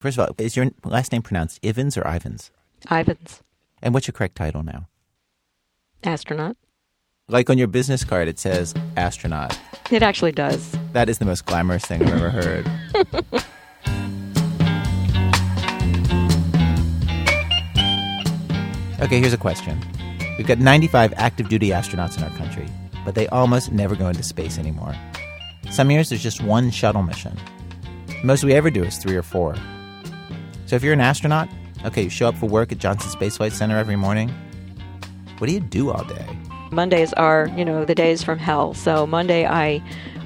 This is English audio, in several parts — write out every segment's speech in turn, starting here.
First of all, is your last name pronounced Ivins or Ivins? Ivins. And what's your correct title now? Astronaut. Like on your business card, it says astronaut. It actually does. That is the most glamorous thing I've ever heard. Okay, here's a question. We've got 95 active duty astronauts in our country, but they almost never go into space anymore. Some years there's just one shuttle mission. The most we ever do is 3 or 4. So if you're an astronaut, okay, you show up for work at Johnson Space Flight Center every morning. What do you do all day? Mondays are, the days from hell. So Monday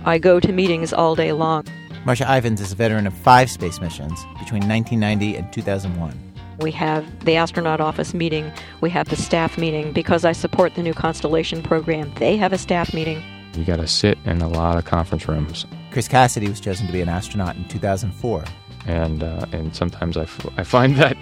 I go to meetings all day long. Marcia Ivins is a veteran of 5 space missions between 1990 and 2001. We have the astronaut office meeting. We have the staff meeting. Because I support the new Constellation program, they have a staff meeting. You got to sit in a lot of conference rooms. Chris Cassidy was chosen to be an astronaut in 2004. And sometimes I find that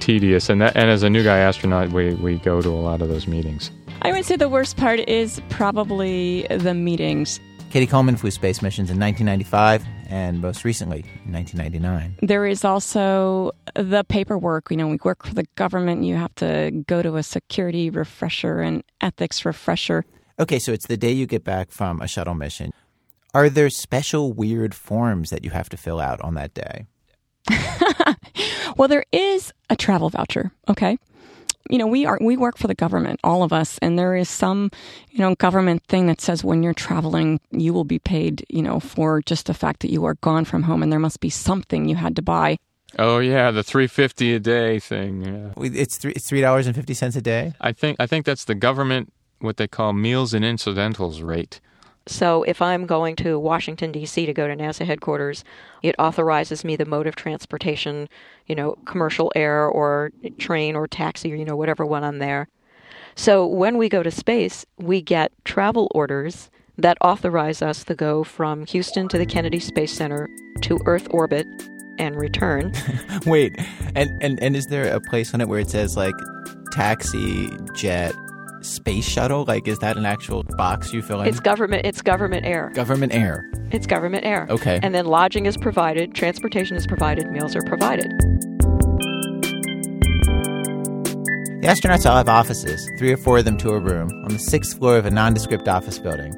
tedious. And as a new guy astronaut, we go to a lot of those meetings. I would say the worst part is probably the meetings. Katie Coleman flew space missions in 1995 and most recently in 1999. There is also the paperwork. We work for the government. You have to go to a security refresher and ethics refresher. Okay, so it's the day you get back from a shuttle mission. Are there special weird forms that you have to fill out on that day? Well, there is a travel voucher, okay? We work for the government, all of us, and there is some, government thing that says when you're traveling, you will be paid, for just the fact that you are gone from home, and there must be something you had to buy. Oh yeah, the $3.50 a day thing. Yeah. It's $3.50 a day. I think that's the government what they call meals and incidentals rate. So if I'm going to Washington, D.C. to go to NASA headquarters, it authorizes me the mode of transportation, commercial air or train or taxi or, whatever one I'm there. So when we go to space, we get travel orders that authorize us to go from Houston to the Kennedy Space Center to Earth orbit and return. Wait, and is there a place on it where it says, taxi, jet, space shuttle? Is that an actual box you fill in? It's government air. Okay. And then lodging is provided, transportation is provided, meals are provided. The astronauts all have offices, 3 or 4 of them to a room, on the 6th floor of a nondescript office building.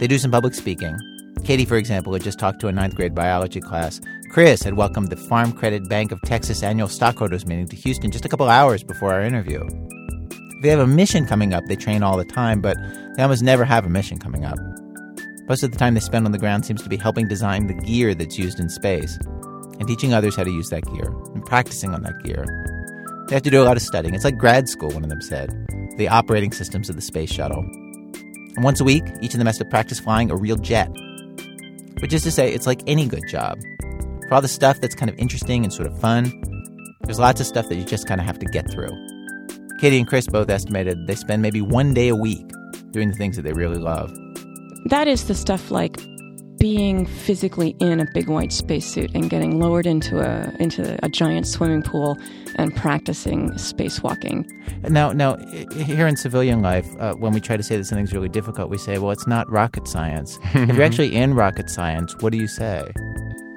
They do some public speaking. Katie, for example, had just talked to a 9th grade biology class. Chris had welcomed the Farm Credit Bank of Texas annual stockholders meeting to Houston just a couple hours before our interview. They have a mission coming up. They train all the time, but they almost never have a mission coming up. Most of the time they spend on the ground seems to be helping design the gear that's used in space and teaching others how to use that gear and practicing on that gear. They have to do a lot of studying. It's like grad school, one of them said, the operating systems of the space shuttle. And once a week, each of them has to practice flying a real jet, which is to say it's like any good job. For all the stuff that's kind of interesting and sort of fun, there's lots of stuff that you just kind of have to get through. Katie and Chris both estimated they spend maybe one day a week doing the things that they really love. That is the stuff like being physically in a big white spacesuit and getting lowered into a giant swimming pool and practicing spacewalking. Now here in civilian life, when we try to say that something's really difficult, we say, well, it's not rocket science. If you're actually in rocket science, what do you say?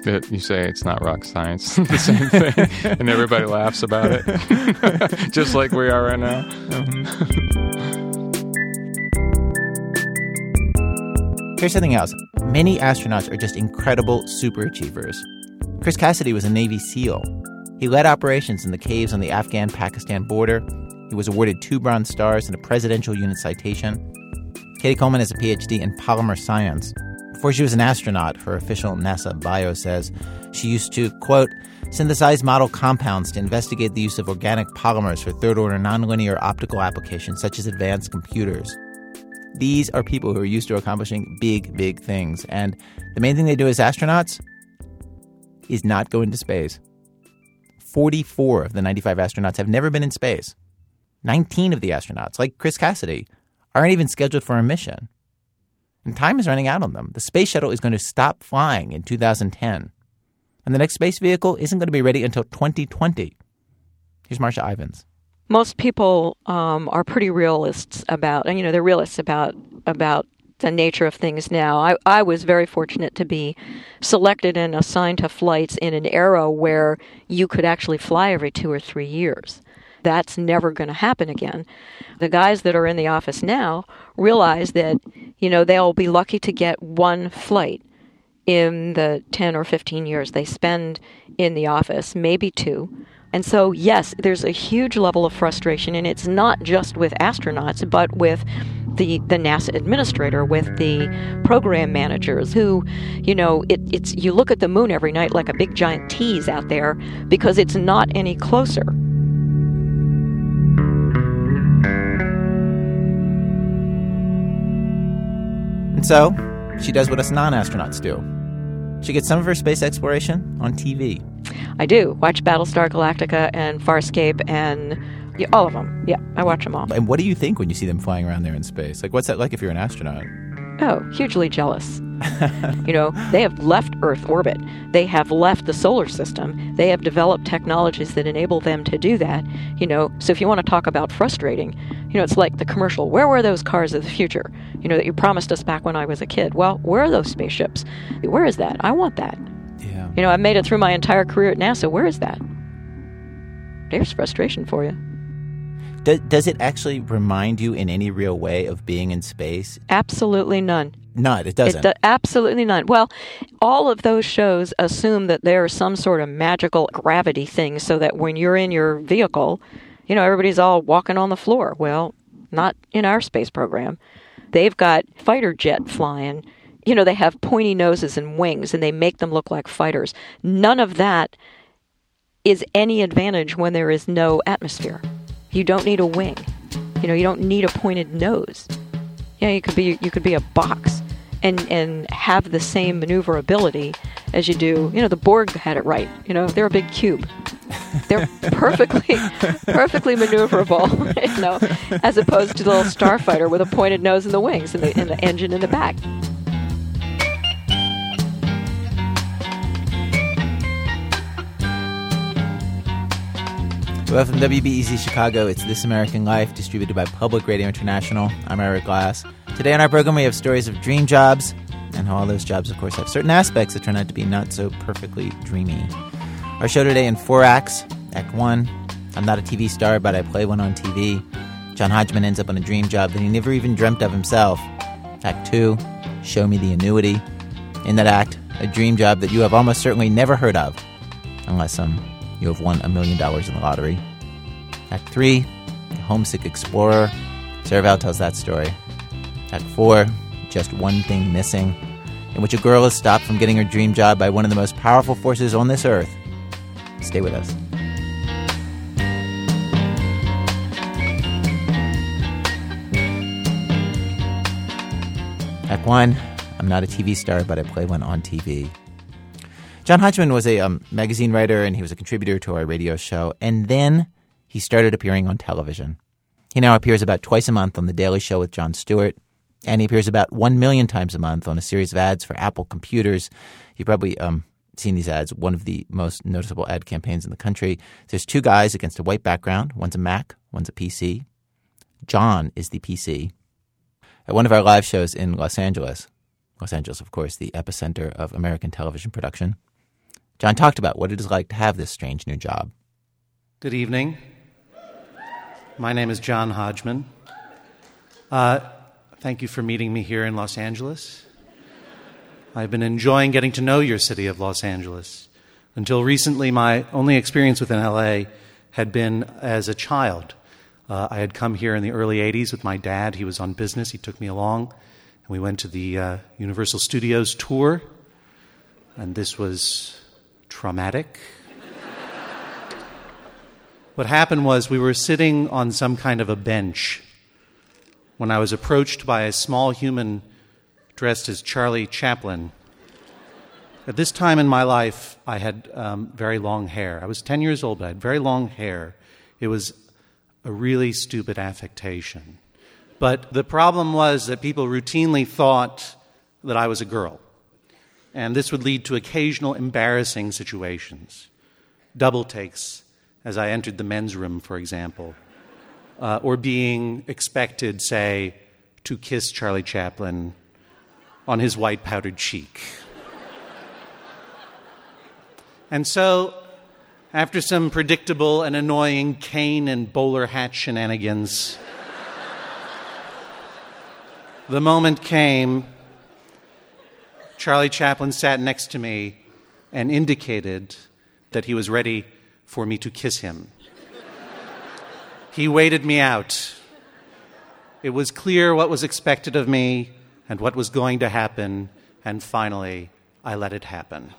You say it's not rock science, the same thing, and everybody laughs about it, just like we are right now. Here's something else. Many astronauts are just incredible super achievers. Chris Cassidy was a Navy SEAL. He led operations in the caves on the Afghan-Pakistan border. He was awarded 2 Bronze Stars and a Presidential Unit Citation. Katie Coleman has a Ph.D. in polymer science. Before she was an astronaut, her official NASA bio says she used to, quote, synthesize model compounds to investigate the use of organic polymers for third-order nonlinear optical applications such as advanced computers. These are people who are used to accomplishing big, big things. And the main thing they do as astronauts is not go into space. 44 of the 95 astronauts have never been in space. 19 of the astronauts, like Chris Cassidy, aren't even scheduled for a mission. And time is running out on them. The space shuttle is going to stop flying in 2010. And the next space vehicle isn't going to be ready until 2020. Here's Marcia Ivins. Most people are pretty realists about the nature of things now. I was very fortunate to be selected and assigned to flights in an era where you could actually fly every 2 or 3 years. That's never going to happen again. The guys that are in the office now realize that, you know, they'll be lucky to get one flight in the 10 or 15 years they spend in the office, maybe two. And so, yes, there's a huge level of frustration, and it's not just with astronauts, but with the NASA administrator, with the program managers who, you know, it's you look at the moon every night like a big giant tease out there because it's not any closer. And so, she does what us non-astronauts do. She gets some of her space exploration on TV. I do. Watch Battlestar Galactica and Farscape and all of them. Yeah, I watch them all. And what do you think when you see them flying around there in space? Like, what's that like if you're an astronaut? Oh, hugely jealous. You know, they have left Earth orbit. They have left the solar system. They have developed technologies that enable them to do that. You know, so if you want to talk about frustrating, you know, it's like the commercial, where were those cars of the future? You know, that you promised us back when I was a kid. Well, where are those spaceships? Where is that? I want that. Yeah. You know, I made it through my entire career at NASA. Where is that? There's frustration for you. Does it actually remind you in any real way of being in space? Absolutely none. None, it doesn't. Absolutely none. Well, all of those shows assume that there is some sort of magical gravity thing so that when you're in your vehicle, you know, everybody's all walking on the floor. Well, not in our space program. They've got fighter jet flying. You know, they have pointy noses and wings, and they make them look like fighters. None of that is any advantage when there is no atmosphere. You don't need a wing. You know, you don't need a pointed nose. You know, you could be a box and have the same maneuverability as you do. You know, the Borg had it right. You know, they're a big cube. They're perfectly maneuverable, you know, as opposed to the little starfighter with a pointed nose and the wings and the engine in the back. Well, from WBEZ Chicago, it's This American Life, distributed by Public Radio International. I'm Ira Glass. Today on our program, we have stories of dream jobs, and how all those jobs, of course, have certain aspects that turn out to be not so perfectly dreamy. Our show today in 4 acts. Act 1, I'm not a TV star, but I play one on TV. John Hodgman ends up on a dream job that he never even dreamt of himself. Act 2, show me the annuity. In that act, a dream job that you have almost certainly never heard of, unless you have won $1 million in the lottery. Act 3, the homesick explorer. Sarah Vowell tells that story. Act 4, just one thing missing, in which a girl is stopped from getting her dream job by one of the most powerful forces on this earth. Stay with us. Act 1, I'm not a TV star, but I play one on TV. John Hodgman was a magazine writer, and he was a contributor to our radio show. And then he started appearing on television. He now appears about twice a month on The Daily Show with Jon Stewart. And he appears about 1 million times a month on a series of ads for Apple computers. You've probably seen these ads, one of the most noticeable ad campaigns in the country. There's 2 guys against a white background. One's a Mac, one's a PC. John is the PC. At one of our live shows in Los Angeles, of course, the epicenter of American television production, John talked about what it is like to have this strange new job. Good evening. My name is John Hodgman. Thank you for meeting me here in Los Angeles. I've been enjoying getting to know your city of Los Angeles. Until recently, my only experience within L.A. had been as a child. I had come here in the early 80s with my dad. He was on business. He took me along, and we went to the Universal Studios tour, and this was traumatic. What happened was we were sitting on some kind of a bench when I was approached by a small human dressed as Charlie Chaplin. At this time in my life, I had very long hair. I was 10 years old, but I had very long hair. It was a really stupid affectation. But the problem was that people routinely thought that I was a girl. And this would lead to occasional embarrassing situations, double takes as I entered the men's room, for example, or being expected, say, to kiss Charlie Chaplin on his white powdered cheek. And so, after some predictable and annoying cane and bowler hat shenanigans, the moment came. Charlie Chaplin sat next to me and indicated that he was ready for me to kiss him. He waited me out. It was clear what was expected of me and what was going to happen, and finally, I let it happen.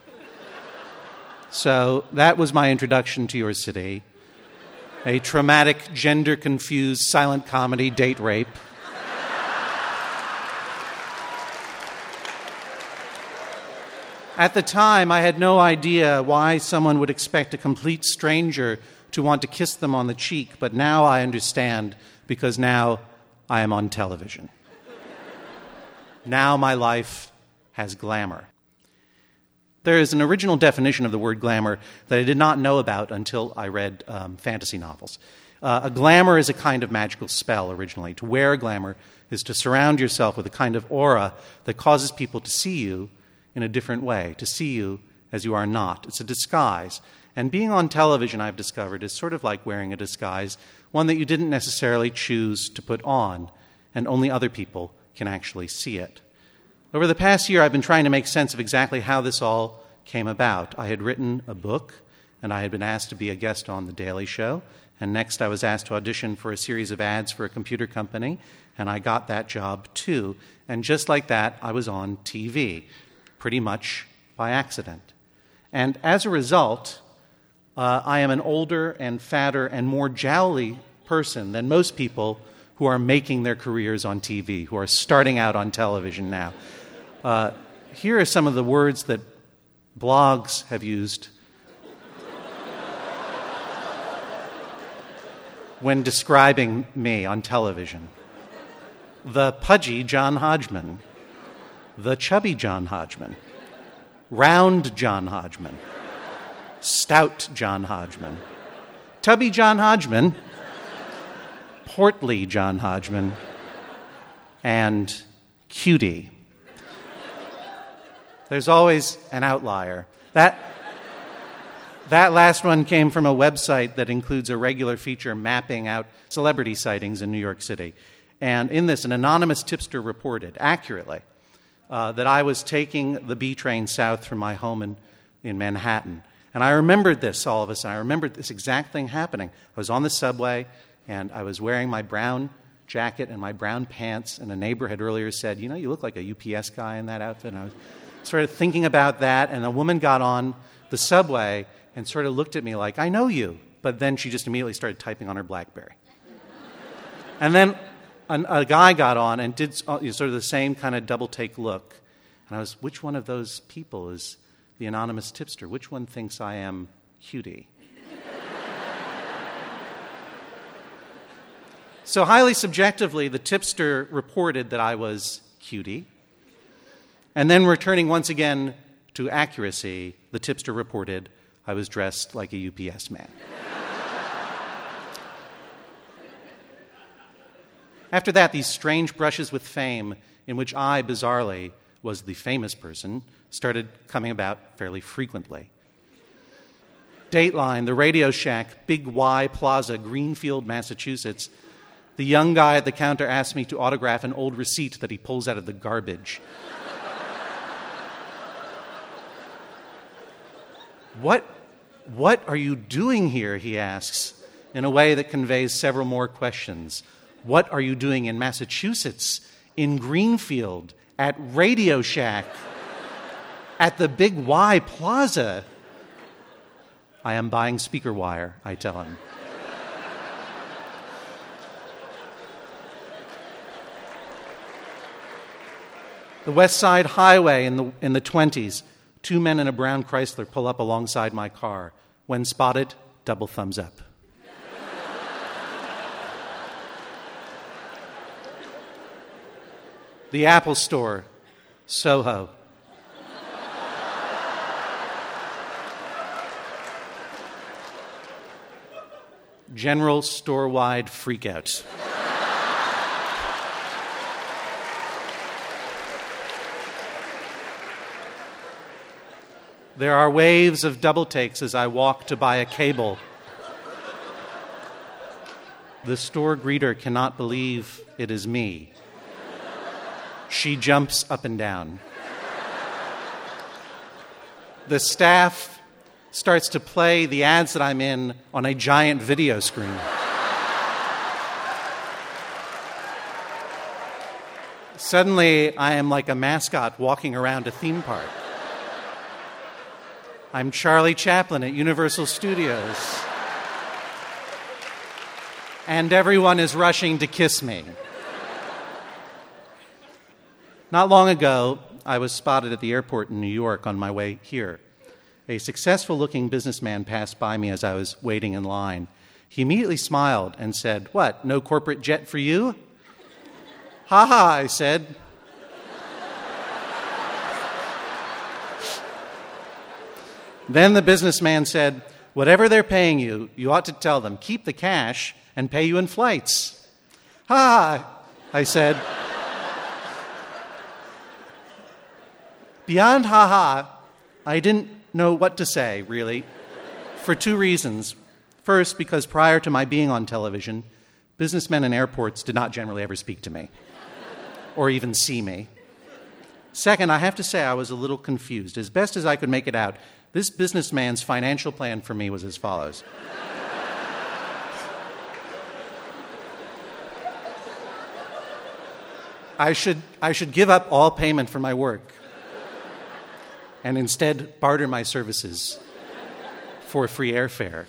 So that was my introduction to your city, a traumatic, gender-confused, silent comedy date rape. At the time, I had no idea why someone would expect a complete stranger to want to kiss them on the cheek, but now I understand, because now I am on television. Now my life has glamour. There is an original definition of the word glamour that I did not know about until I read fantasy novels. A glamour is a kind of magical spell, originally. To wear glamour is to surround yourself with a kind of aura that causes people to see you in a different way, to see you as you are not. It's a disguise. And being on television, I've discovered, is sort of like wearing a disguise, one that you didn't necessarily choose to put on, and only other people can actually see it. Over the past year, I've been trying to make sense of exactly how this all came about. I had written a book, and I had been asked to be a guest on The Daily Show, and next I was asked to audition for a series of ads for a computer company, and I got that job too. And just like that, I was on TV, pretty much by accident. And as a result, I am an older and fatter and more jowly person than most people who are making their careers on TV, who are starting out on television now. Here are some of the words that blogs have used when describing me on television. The pudgy John Hodgman. The chubby John Hodgman. Round John Hodgman. Stout John Hodgman. Tubby John Hodgman. Portly John Hodgman. And cutie. There's always an outlier. That last one came from a website that includes a regular feature mapping out celebrity sightings in New York City. And in this, an anonymous tipster reported, accurately, that I was taking the B train south from my home in Manhattan. And I remembered this, all of us, and I remembered this exact thing happening. I was on the subway, and I was wearing my brown jacket and my brown pants, and a neighbor had earlier said, you know, you look like a UPS guy in that outfit. And I was sort of thinking about that, and a woman got on the subway and sort of looked at me like, I know you. But then she just immediately started typing on her BlackBerry. And then a guy got on and did sort of the same kind of double-take look. And I was, which one of those people is the anonymous tipster? Which one thinks I am cutie? So highly subjectively, the tipster reported that I was cutie. And then, returning once again to accuracy, the tipster reported I was dressed like a UPS man. After that, these strange brushes with fame, in which I, bizarrely, was the famous person, started coming about fairly frequently. Dateline, the Radio Shack, Big Y Plaza, Greenfield, Massachusetts. The young guy at the counter asked me to autograph an old receipt that he pulls out of the garbage. What are you doing here, he asks, in a way that conveys several more questions. What are you doing in Massachusetts, in Greenfield, at Radio Shack, at the Big Y Plaza? I am buying speaker wire, I tell him. The West Side Highway in the 20s, two men in a brown Chrysler pull up alongside my car. When spotted, double thumbs up. The Apple Store, Soho. General store-wide freakouts. There are waves of double takes as I walk to buy a cable. The store greeter cannot believe it is me. She jumps up and down. The staff starts to play the ads that I'm in on a giant video screen. Suddenly, I am like a mascot walking around a theme park. I'm Charlie Chaplin at Universal Studios. And everyone is rushing to kiss me. Not long ago, I was spotted at the airport in New York on my way here. A successful-looking businessman passed by me as I was waiting in line. He immediately smiled and said, "What, no corporate jet for you?" "Ha ha," I said. Then the businessman said, "Whatever they're paying you, you ought to tell them, keep the cash and pay you in flights." "Ha ha," I said. Beyond ha ha, I didn't know what to say, really, for two reasons. First, because prior to my being on television, businessmen in airports did not generally ever speak to me or even see me. Second, I have to say I was a little confused. As best as I could make it out, this businessman's financial plan for me was as follows. I should give up all payment for my work and instead barter my services for free airfare.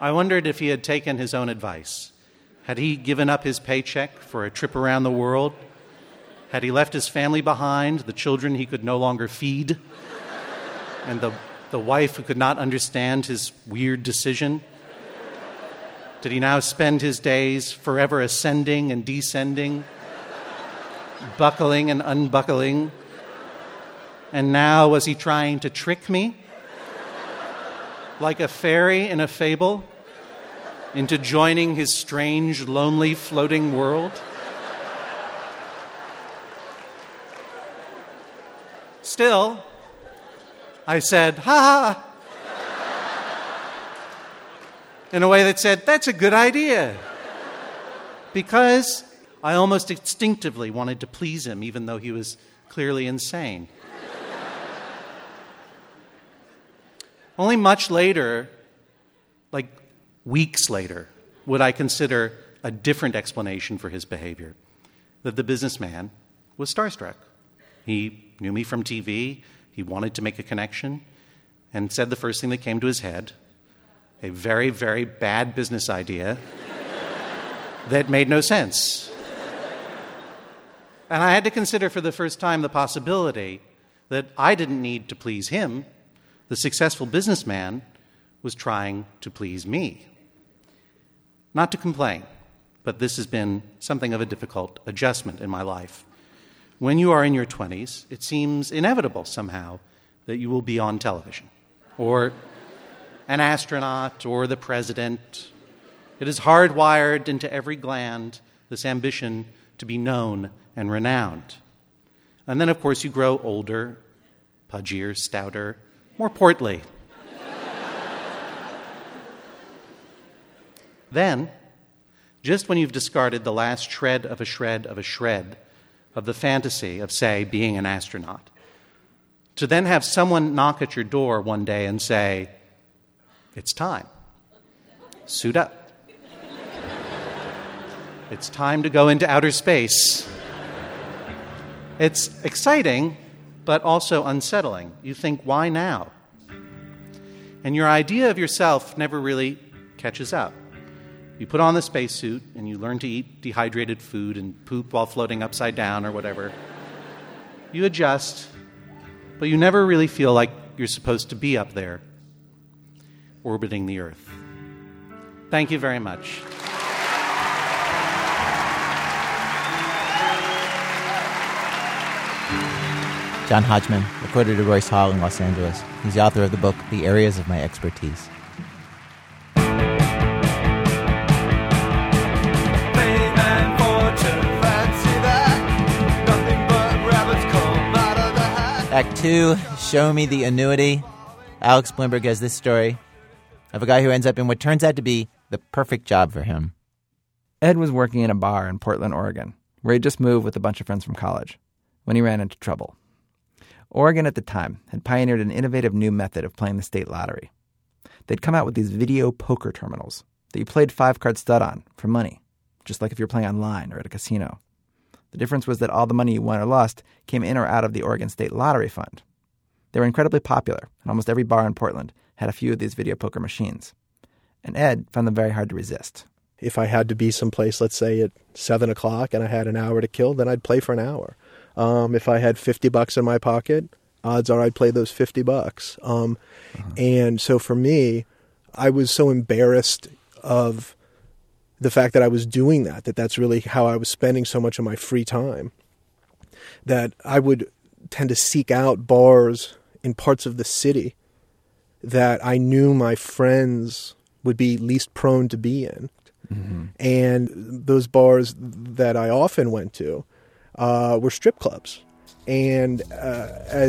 I wondered if he had taken his own advice. Had he given up his paycheck for a trip around the world? Had he left his family behind, the children he could no longer feed, and the wife who could not understand his weird decision? Did he now spend his days forever ascending and descending, buckling and unbuckling? And now was he trying to trick me, like a fairy in a fable, into joining his strange, lonely, floating world? Still, I said, "Ha ha," in a way that said, "That's a good idea," because I almost instinctively wanted to please him, even though he was clearly insane. Only much later, like weeks later, would I consider a different explanation for his behavior, that the businessman was starstruck. He knew me from TV, he wanted to make a connection, and said the first thing that came to his head, a very, very bad business idea that made no sense. And I had to consider for the first time the possibility that I didn't need to please him. The successful businessman was trying to please me. Not to complain, but this has been something of a difficult adjustment in my life. When you are in your 20s, it seems inevitable somehow that you will be on television, or an astronaut, or the president. It is hardwired into every gland, this ambition to be known and renowned. And then, of course, you grow older, pudgier, stouter, more portly. Then, just when you've discarded the last shred of a shred of a shred of the fantasy of, say, being an astronaut, to then have someone knock at your door one day and say, "It's time. Suit up. It's time to go into outer space." It's exciting, but also unsettling. You think, why now? And your idea of yourself never really catches up. You put on the spacesuit and you learn to eat dehydrated food and poop while floating upside down or whatever. You adjust, but you never really feel like you're supposed to be up there, orbiting the Earth. Thank you very much. John Hodgman, recorded at Royce Hall in Los Angeles. He's the author of the book, The Areas of My Expertise. Act 2, Show Me the Annuity. Alex Blumberg has this story of a guy who ends up in what turns out to be the perfect job for him. Ed was working in a bar in Portland, Oregon, where he just moved with a bunch of friends from college, when he ran into trouble. Oregon at the time had pioneered an innovative new method of playing the state lottery. They'd come out with these video poker terminals that you played 5-card stud on for money, just like if you're playing online or at a casino. The difference was that all the money you won or lost came in or out of the Oregon State Lottery Fund. They were incredibly popular, and almost every bar in Portland had a few of these video poker machines. And Ed found them very hard to resist. If I had to be someplace, let's say at 7 o'clock, and I had an hour to kill, then I'd play for an hour. If I had $50 in my pocket, odds are I'd play those $50. And so for me, I was so embarrassed of the fact that I was doing that, that that's really how I was spending so much of my free time, that I would tend to seek out bars in parts of the city that I knew my friends would be least prone to be in. Mm-hmm. And those bars that I often went to were strip clubs. And the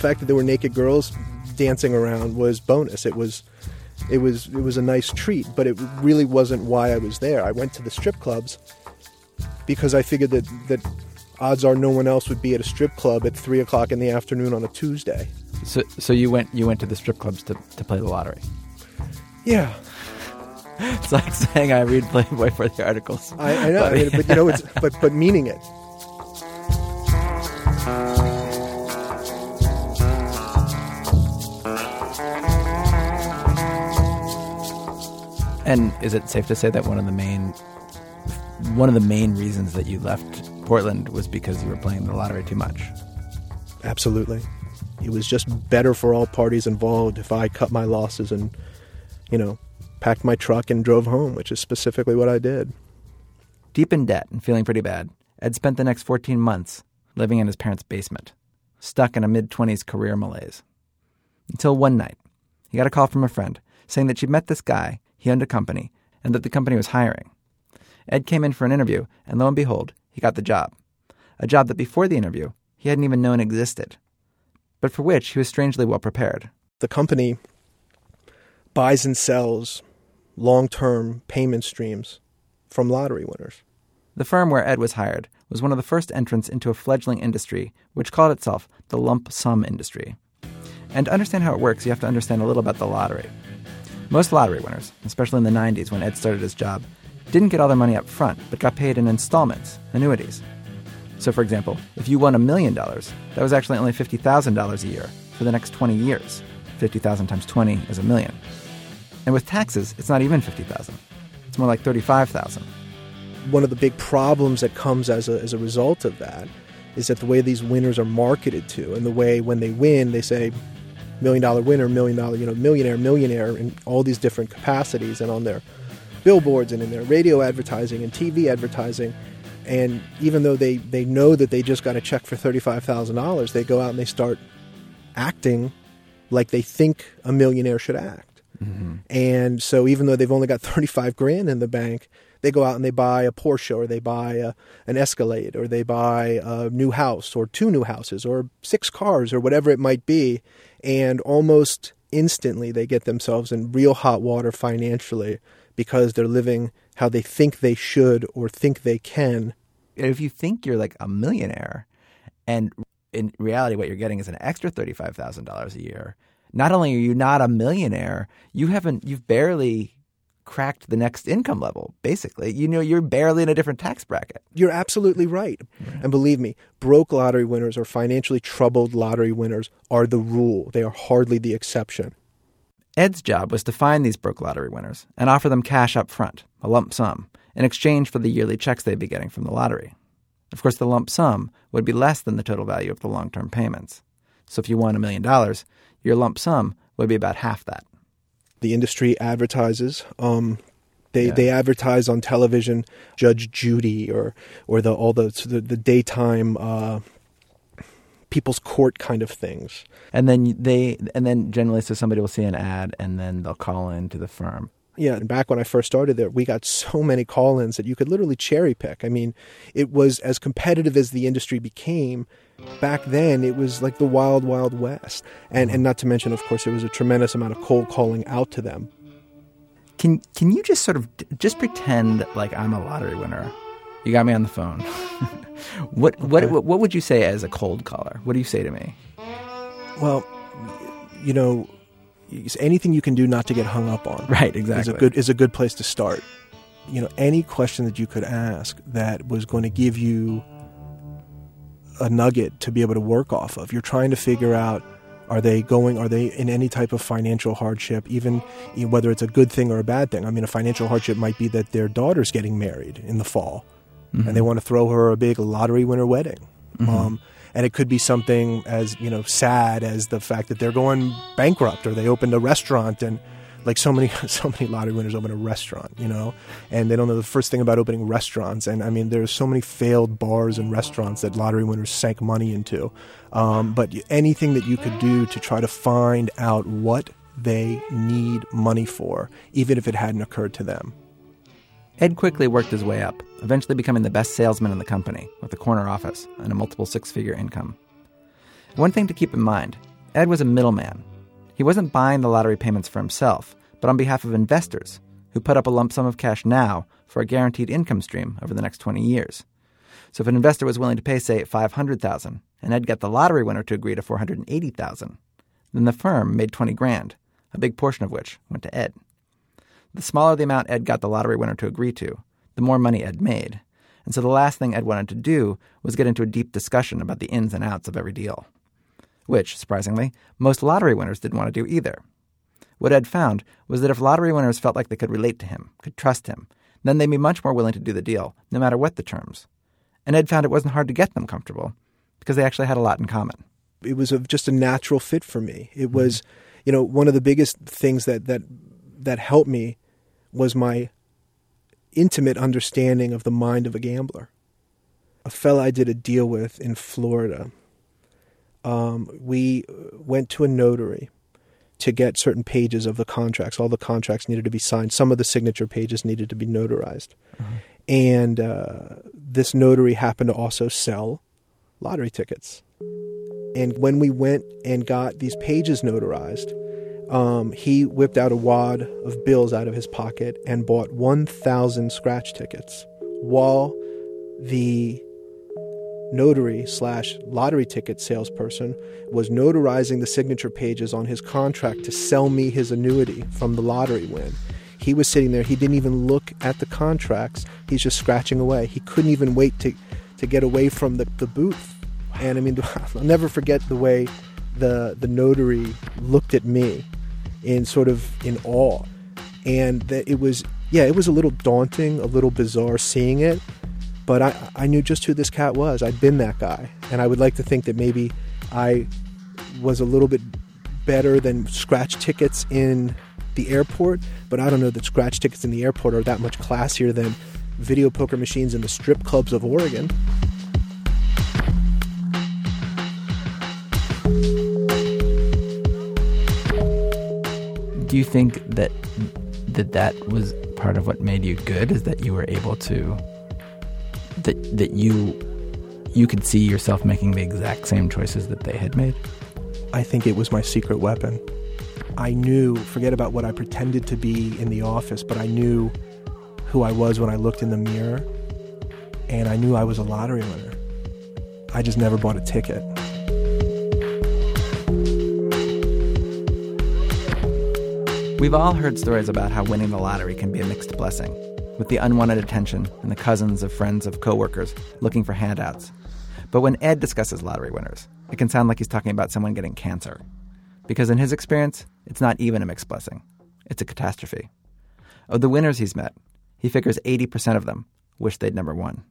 fact that there were naked girls dancing around was bonus. It was a nice treat, but it really wasn't why I was there. I went to the strip clubs because I figured that odds are no one else would be at a strip club at 3 o'clock in the afternoon on a Tuesday. So you went to the strip clubs to play the lottery. Yeah. It's like saying I read Playboy for the articles. I know, but you know, it's but meaning it. And is it safe to say that one of the main reasons that you left Portland was because you were playing the lottery too much? Absolutely. It was just better for all parties involved if I cut my losses and, packed my truck and drove home, which is specifically what I did. Deep in debt and feeling pretty bad, Ed spent the next 14 months living in his parents' basement, stuck in a mid-20s career malaise. Until one night, he got a call from a friend saying that she'd met this guy. He owned a company, and that the company was hiring. Ed came in for an interview, and lo and behold, he got the job. A job that before the interview, he hadn't even known existed, but for which he was strangely well prepared. The company buys and sells long-term payment streams from lottery winners. The firm where Ed was hired was one of the first entrants into a fledgling industry, which called itself the lump sum industry. And to understand how it works, you have to understand a little about the lottery. Most lottery winners, especially in the 90s when Ed started his job, didn't get all their money up front, but got paid in installments, annuities. So, for example, if you won $1 million, that was actually only $50,000 a year for the next 20 years. 50,000 times 20 is $1 million. And with taxes, it's not even 50,000. It's more like 35,000. One of the big problems that comes as a result of that is that the way these winners are marketed to, and the way when they win, they say, $1 million winner, $1 million, millionaire, in all these different capacities, and on their billboards and in their radio advertising and TV advertising. And even though they know that they just got a check for $35,000, they go out and they start acting like they think a millionaire should act. Mm-hmm. And so even though they've only got $35,000 in the bank, they go out and they buy a Porsche, or they buy an Escalade, or they buy a new house, or 2 new houses, or 6 cars, or whatever it might be. And almost instantly they get themselves in real hot water financially because they're living how they think they should or think they can. If you think you're like a millionaire, and in reality what you're getting is an extra $35,000 a year, not only are you not a millionaire, you've barely cracked the next income level, basically. You're barely in a different tax bracket. You're absolutely right. Yeah. And believe me, broke lottery winners or financially troubled lottery winners are the rule. They are hardly the exception. Ed's job was to find these broke lottery winners and offer them cash up front, a lump sum, in exchange for the yearly checks they'd be getting from the lottery. Of course, the lump sum would be less than the total value of the long-term payments. So if you won $1 million, your lump sum would be about half that. The industry advertises. They advertise on television, Judge Judy or the daytime people's court kind of things. And then generally, so somebody will see an ad and then they'll call into the firm. Yeah, and back when I first started there, we got so many call-ins that you could literally cherry pick. I mean, it was as competitive as the industry became. Back then, it was like the wild, wild west. And not to mention, of course, there was a tremendous amount of cold calling out to them. Can you just sort of just pretend like I'm a lottery winner? You got me on the phone. What would you say as a cold caller? What do you say to me? Well, you know, anything you can do not to get hung up on, right? Exactly, is a good place to start. You know, any question that you could ask that was going to give you a nugget to be able to work off of. You're trying to figure out, are they in any type of financial hardship, even whether it's a good thing or a bad thing? I mean, a financial hardship might be that their daughter's getting married in the fall, mm-hmm. and they want to throw her a big lottery winner wedding. Mm-hmm. And it could be something as, you know, sad as the fact that they're going bankrupt, or they opened a restaurant, and like so many lottery winners open a restaurant, you know, and they don't know the first thing about opening restaurants. And I mean, there's so many failed bars and restaurants that lottery winners sank money into. But anything that you could do to try to find out what they need money for, even if it hadn't occurred to them. Ed quickly worked his way up, eventually becoming the best salesman in the company with a corner office and a multiple six-figure income. One thing to keep in mind, Ed was a middleman. He wasn't buying the lottery payments for himself, but on behalf of investors who put up a lump sum of cash now for a guaranteed income stream over the next 20 years. So if an investor was willing to pay, say, $500,000 and Ed got the lottery winner to agree to $480,000, then the firm made $20,000, a big portion of which went to Ed. The smaller the amount Ed got the lottery winner to agree to, the more money Ed made. And so the last thing Ed wanted to do was get into a deep discussion about the ins and outs of every deal, which, surprisingly, most lottery winners didn't want to do either. What Ed found was that if lottery winners felt like they could relate to him, could trust him, then they'd be much more willing to do the deal, no matter what the terms. And Ed found it wasn't hard to get them comfortable, because they actually had a lot in common. It was just a natural fit for me. It was, you know, one of the biggest things that helped me was my intimate understanding of the mind of a gambler. A fella I did a deal with in Florida, we went to a notary to get certain pages of the contracts. All the contracts needed to be signed. Some of the signature pages needed to be notarized. Mm-hmm. And this notary happened to also sell lottery tickets. And when we went and got these pages notarized, he whipped out a wad of bills out of his pocket and bought 1,000 scratch tickets, while the notary/lottery ticket salesperson was notarizing the signature pages on his contract to sell me his annuity from the lottery win. He was sitting there. He didn't even look at the contracts. He's just scratching away. He couldn't even wait to get away from the booth. And I mean, I'll never forget the way the notary looked at me in sort of in awe. And that it was a little daunting, a little bizarre seeing it, but I knew just who this cat was. I'd been that guy. And I would like to think that maybe I was a little bit better than scratch tickets in the airport, but I don't know that scratch tickets in the airport are that much classier than video poker machines in the strip clubs of Oregon. Do you think that was part of what made you good, is that you were able to, that you could see yourself making the exact same choices that they had made? I think it was my secret weapon. I knew, forget about what I pretended to be in the office, but I knew who I was when I looked in the mirror, and I knew I was a lottery winner. I just never bought a ticket. We've all heard stories about how winning the lottery can be a mixed blessing, with the unwanted attention and the cousins of friends of coworkers looking for handouts. But when Ed discusses lottery winners, it can sound like he's talking about someone getting cancer. Because in his experience, it's not even a mixed blessing. It's a catastrophe. Of the winners he's met, he figures 80% of them wish they'd never won.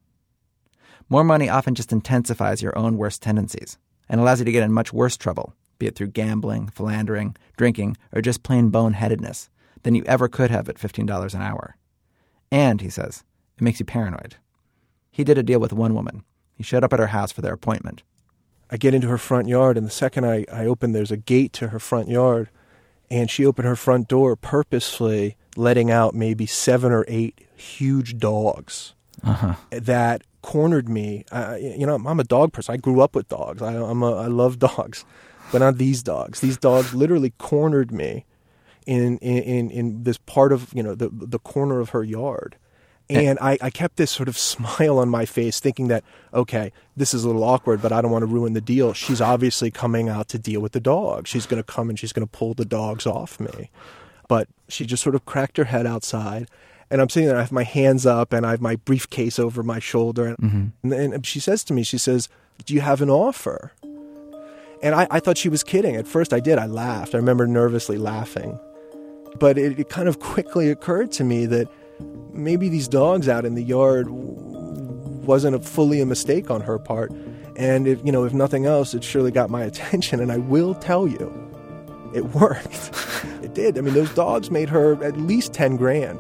More money often just intensifies your own worst tendencies and allows you to get in much worse trouble, be it through gambling, philandering, drinking, or just plain boneheadedness, than you ever could have at $15 an hour. And, he says, it makes you paranoid. He did a deal with one woman. He showed up at her house for their appointment. I get into her front yard, and the second I open, there's a gate to her front yard, and she opened her front door purposefully letting out maybe 7 or 8 huge dogs that cornered me. You know, I'm a dog person. I grew up with dogs. I love dogs, but not these dogs. These dogs literally cornered me in this part of, you know, the corner of her yard. And I kept this sort of smile on my face thinking that, okay, this is a little awkward, but I don't want to ruin the deal. She's obviously coming out to deal with the dog. She's going to come and she's going to pull the dogs off me. But she just sort of cracked her head outside. And I'm sitting there, I have my hands up and I have my briefcase over my shoulder. And, and she says to me, she says, "Do you have an offer?" And I thought she was kidding. At first I did. I laughed. I remember nervously laughing. But it kind of quickly occurred to me that maybe these dogs out in the yard wasn't fully a mistake on her part. And if, you know, if nothing else, it surely got my attention. And I will tell you, it worked. It did. I mean, those dogs made her at least $10,000.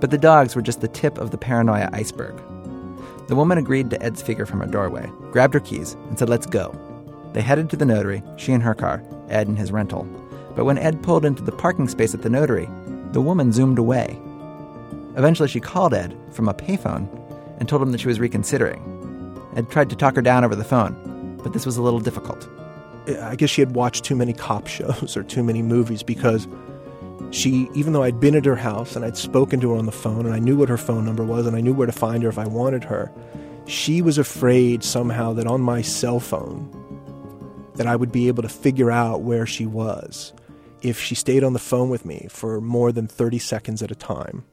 But the dogs were just the tip of the paranoia iceberg. The woman agreed to Ed's figure from her doorway, grabbed her keys, and said, "Let's go." They headed to the notary, she in her car, Ed in his rental. But when Ed pulled into the parking space at the notary, the woman zoomed away. Eventually, she called Ed from a payphone and told him that she was reconsidering. Ed tried to talk her down over the phone, but this was a little difficult. I guess she had watched too many cop shows or too many movies, because she, even though I'd been at her house and I'd spoken to her on the phone and I knew what her phone number was and I knew where to find her if I wanted her, she was afraid somehow that on my cell phone that I would be able to figure out where she was if she stayed on the phone with me for more than 30 seconds at a time.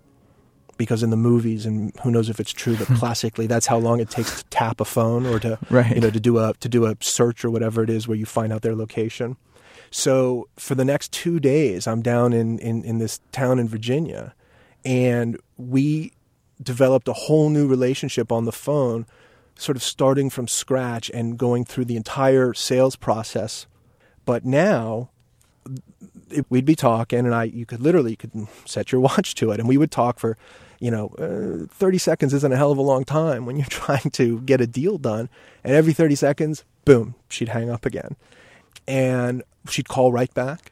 Because in the movies, and who knows if it's true, but classically, that's how long it takes to tap a phone or to, you know, to do a search or whatever it is where you find out their location. So for the next 2 days, I'm down in this town in Virginia, and we developed a whole new relationship on the phone, sort of starting from scratch and going through the entire sales process. But now, we'd be talking, and you could set your watch to it, and we would talk for, 30 seconds isn't a hell of a long time when you're trying to get a deal done. And every 30 seconds, boom, she'd hang up again. And she'd call right back,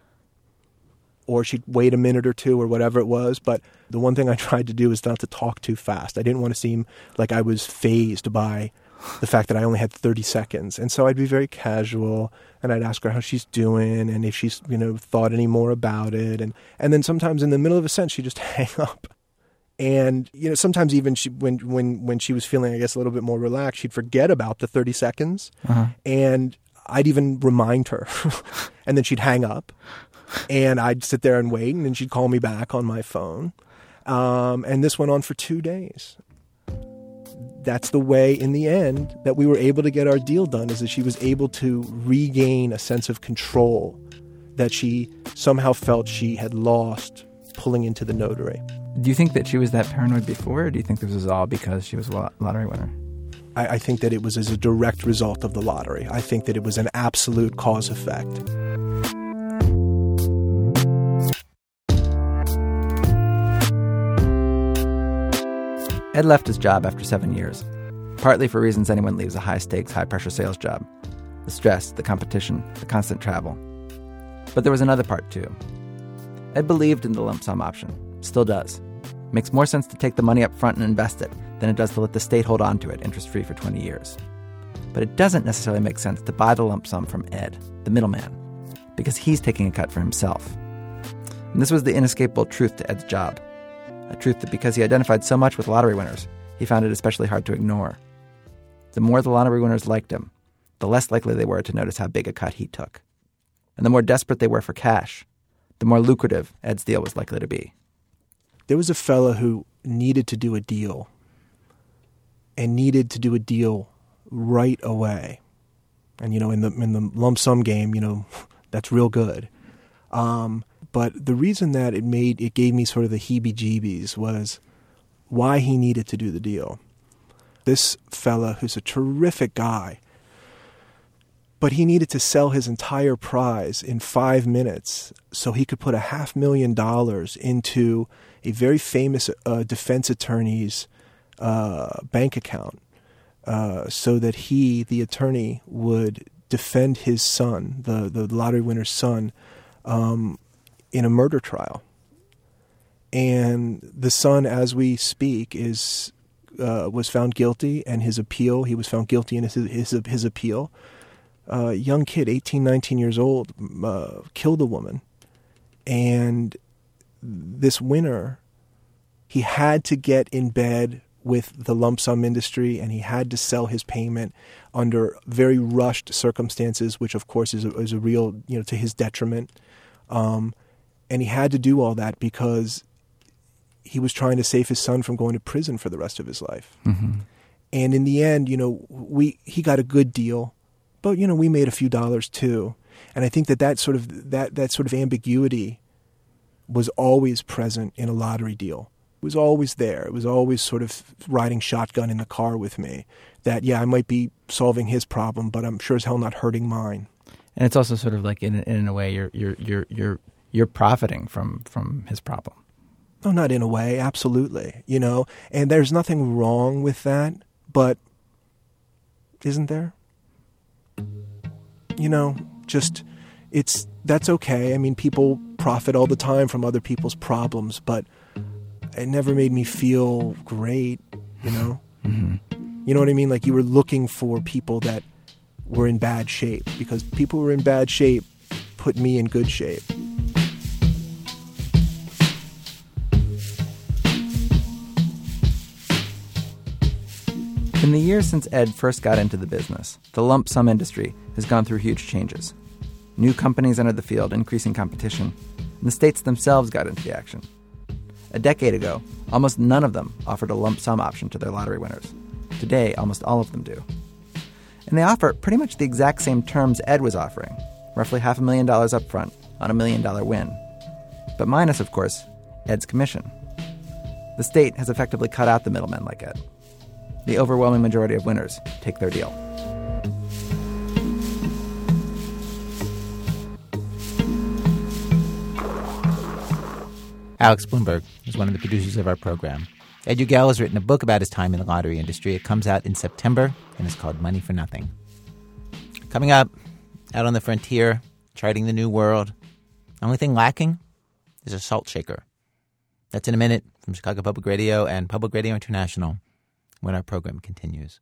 or she'd wait a minute or two or whatever it was. But the one thing I tried to do is not to talk too fast. I didn't want to seem like I was phased by the fact that I only had 30 seconds. And so I'd be very casual, and I'd ask her how she's doing and if she's, thought any more about it. And then sometimes in the middle of a sentence, she'd just hang up. And, sometimes even she, when she was feeling, I guess, a little bit more relaxed, she'd forget about the 30 seconds. And I'd even remind her. And then she'd hang up. And I'd sit there and wait, and then she'd call me back on my phone. And this went on for 2 days. That's the way, in the end, that we were able to get our deal done, is that she was able to regain a sense of control that she somehow felt she had lost pulling into the notary. Do you think that she was that paranoid before, or do you think this was all because she was a lottery winner? I think that it was as a direct result of the lottery. I think that it was an absolute cause-effect. Ed left his job after 7 years, partly for reasons anyone leaves a high-stakes, high-pressure sales job. The stress, the competition, the constant travel. But there was another part, too. Ed believed in the lump sum option. Still does. It makes more sense to take the money up front and invest it than it does to let the state hold on to it interest-free for 20 years. But it doesn't necessarily make sense to buy the lump sum from Ed, the middleman, because he's taking a cut for himself. And this was the inescapable truth to Ed's job. A truth that because he identified so much with lottery winners, he found it especially hard to ignore. The more the lottery winners liked him, the less likely they were to notice how big a cut he took. And the more desperate they were for cash, the more lucrative Ed's deal was likely to be. There was a fella who needed to do a deal, and needed to do a deal right away. And, in the lump sum game, that's real good. But the reason that it gave me sort of the heebie-jeebies was why he needed to do the deal. This fella, who's a terrific guy, but he needed to sell his entire prize in 5 minutes so he could put $500,000 into a very famous defense attorney's bank account so that he, the attorney, would defend his son, the lottery winner's son, in a murder trial. And the son, as we speak, was found guilty, and his appeal, he was found guilty in his appeal. Young kid, 18, 19 years old, killed a woman. And this winter, he had to get in bed with the lump sum industry, and he had to sell his payment under very rushed circumstances, which of course is a real, to his detriment. And he had to do all that because he was trying to save his son from going to prison for the rest of his life. Mm-hmm. And in the end, he got a good deal, but we made a few dollars too. And I think that sort of ambiguity was always present in a lottery deal. It was always there. It was always sort of riding shotgun in the car with me that, yeah, I might be solving his problem, but I'm sure as hell not hurting mine. And it's also sort of like in a way you're profiting from his problem. No, not in a way. Absolutely. And there's nothing wrong with that, but isn't there? That's okay. I mean, people profit all the time from other people's problems, but it never made me feel great, Mm-hmm. You know what I mean? Like, you were looking for people that were in bad shape, because people who were in bad shape put me in good shape. In the years since Ed first got into the business, the lump sum industry has gone through huge changes. New companies entered the field, increasing competition, and the states themselves got into the action. A decade ago, almost none of them offered a lump sum option to their lottery winners. Today, almost all of them do. And they offer pretty much the exact same terms Ed was offering, roughly $500,000 up front on a $1 million win. But minus, of course, Ed's commission. The state has effectively cut out the middlemen like Ed. The overwhelming majority of winners take their deal. Alex Blumberg is one of the producers of our program. Ed Ugal has written a book about his time in the lottery industry. It comes out in September and is called Money for Nothing. Coming up, out on the frontier, charting the new world, the only thing lacking is a salt shaker. That's in a minute from Chicago Public Radio and Public Radio International when our program continues.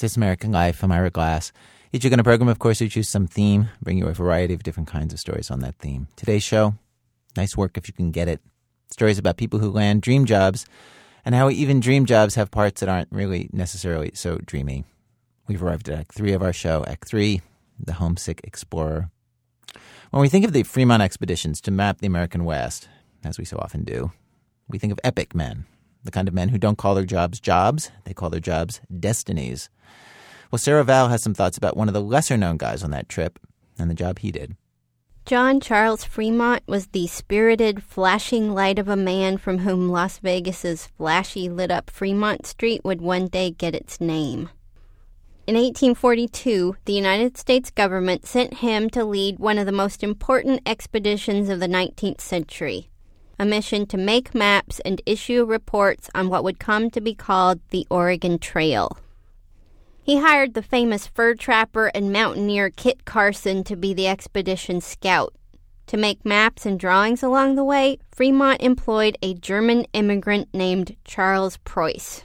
This American Life. I'm Ira Glass. Each week on a program, of course, we choose some theme, bring you a variety of different kinds of stories on that theme. Today's show, nice work if you can get it. Stories about people who land dream jobs and how even dream jobs have parts that aren't really necessarily so dreamy. We've arrived at Act 3 of our show, Act 3, The Homesick Explorer. When we think of the Fremont expeditions to map the American West, as we so often do, we think of epic men. The kind of men who don't call their jobs jobs, they call their jobs destinies. Well, Sarah Vowell has some thoughts about one of the lesser-known guys on that trip and the job he did. John Charles Fremont was the spirited, flashing light of a man from whom Las Vegas's flashy, lit-up Fremont Street would one day get its name. In 1842, the United States government sent him to lead one of the most important expeditions of the 19th century, a mission to make maps and issue reports on what would come to be called the Oregon Trail. He hired the famous fur trapper and mountaineer Kit Carson to be the expedition's scout. To make maps and drawings along the way, Fremont employed a German immigrant named Charles Preuss.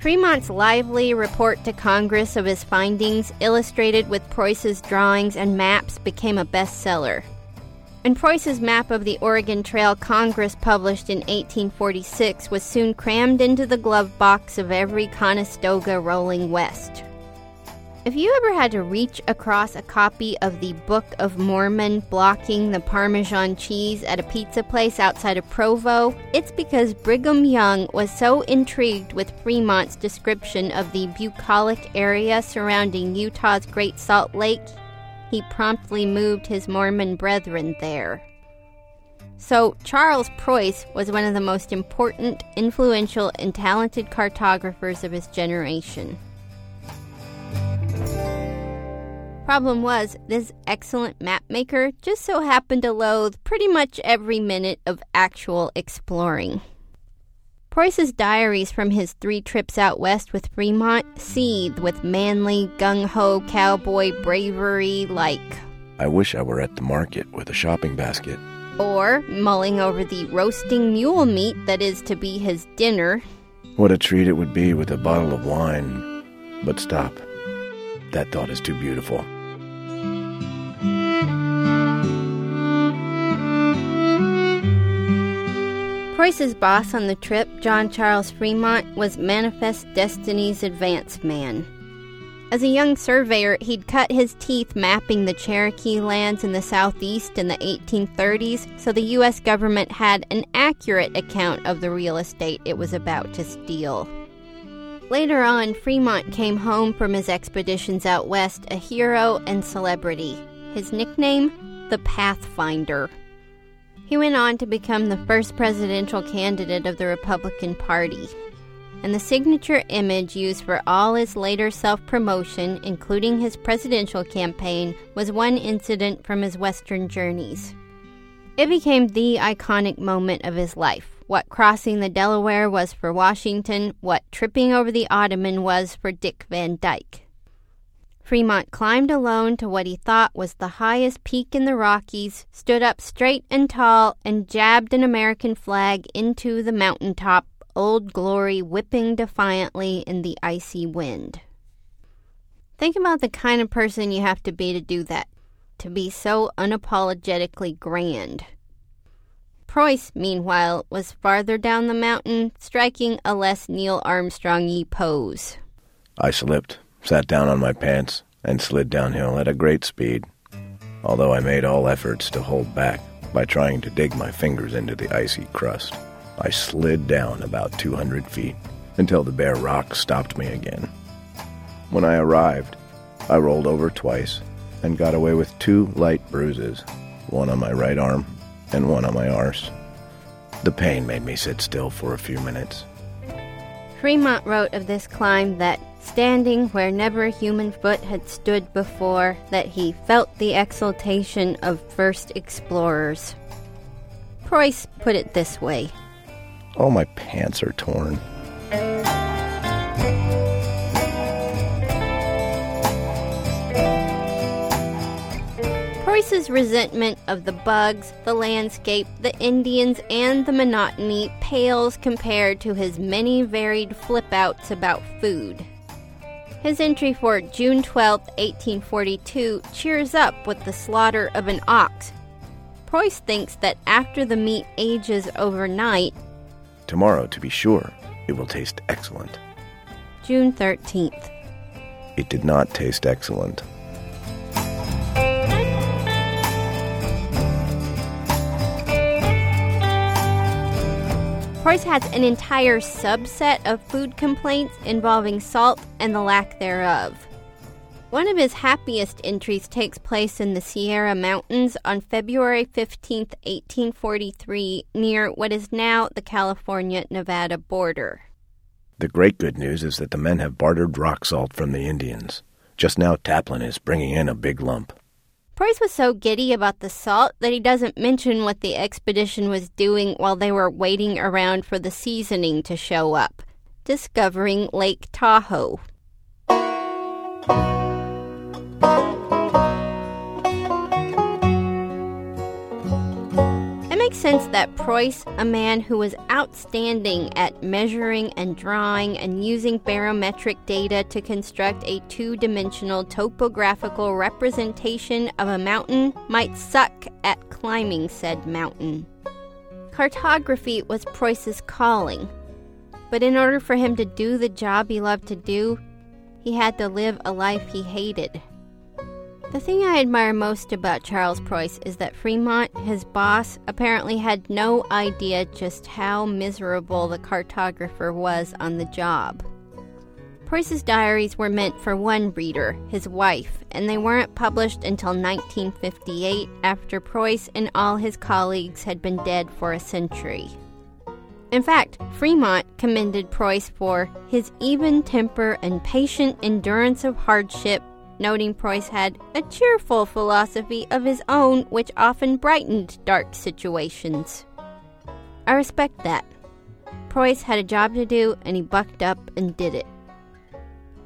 Fremont's lively report to Congress of his findings, illustrated with Preuss's drawings and maps, became a bestseller. and Preuss's map of the Oregon Trail Congress published in 1846 was soon crammed into the glove box of every Conestoga rolling west. If you ever had to reach across a copy of the Book of Mormon blocking the Parmesan cheese at a pizza place outside of Provo, it's because Brigham Young was so intrigued with Fremont's description of the bucolic area surrounding Utah's Great Salt Lake, he promptly moved his Mormon brethren there. So Charles Preuss was one of the most important, influential, and talented cartographers of his generation. Problem was, this excellent mapmaker just so happened to loathe pretty much every minute of actual exploring. Preuss's diaries from his 3 trips out west with Fremont seethe with manly, gung-ho cowboy bravery like, "I wish I were at the market with a shopping basket," or mulling over the roasting mule meat that is to be his dinner. "What a treat it would be with a bottle of wine. But stop. That thought is too beautiful." Preuss's boss on the trip, John Charles Fremont, was manifest destiny's advance man. As a young surveyor, he'd cut his teeth mapping the Cherokee lands in the southeast in the 1830s, so the U.S. government had an accurate account of the real estate it was about to steal. Later on, Fremont came home from his expeditions out west a hero and celebrity. His nickname, the Pathfinder. He went on to become the first presidential candidate of the Republican Party. And the signature image used for all his later self-promotion, including his presidential campaign, was one incident from his Western journeys. It became the iconic moment of his life. What crossing the Delaware was for Washington, what tripping over the Ottoman was for Dick Van Dyke. Fremont climbed alone to what he thought was the highest peak in the Rockies, stood up straight and tall, and jabbed an American flag into the mountaintop, Old Glory whipping defiantly in the icy wind. Think about the kind of person you have to be to do that, to be so unapologetically grand. Preuss, meanwhile, was farther down the mountain, striking a less Neil Armstrong-y pose. "I slipped, sat down on my pants, and slid downhill at a great speed, although I made all efforts to hold back by trying to dig my fingers into the icy crust. I slid down about 200 feet until the bare rock stopped me again. When I arrived, I rolled over twice and got away with 2 light bruises, one on my right arm and one on my arse. The pain made me sit still for a few minutes." Fremont wrote of this climb that, "standing where never human foot had stood before, that he felt the exultation of first explorers." Preuss put it this way, "Oh, my pants are torn." Preuss's resentment of the bugs, the landscape, the Indians, and the monotony pales compared to his many varied flip-outs about food. His entry for June 12, 1842 cheers up with the slaughter of an ox. Preuss thinks that after the meat ages overnight, "Tomorrow, to be sure, it will taste excellent." June 13th. It did not taste excellent. Preuss has an entire subset of food complaints involving salt and the lack thereof. One of his happiest entries takes place in the Sierra Mountains on February 15, 1843, near what is now the California-Nevada border. "The great good news is that the men have bartered rock salt from the Indians. Just now Taplin is bringing in a big lump." Preuss was so giddy about the salt that he doesn't mention what the expedition was doing while they were waiting around for the seasoning to show up, discovering Lake Tahoe. It made sense that Preuss, a man who was outstanding at measuring and drawing and using barometric data to construct a two-dimensional topographical representation of a mountain, might suck at climbing said mountain. Cartography was Preuss's calling, but in order for him to do the job he loved to do, he had to live a life he hated. The thing I admire most about Charles Preuss is that Fremont, his boss, apparently had no idea just how miserable the cartographer was on the job. Preuss's diaries were meant for one reader, his wife, and they weren't published until 1958, after Preuss and all his colleagues had been dead for a century. In fact, Fremont commended Preuss for his even temper and patient endurance of hardship, noting Preuss had a cheerful philosophy of his own, which often brightened dark situations. I respect that. Preuss had a job to do, and he bucked up and did it.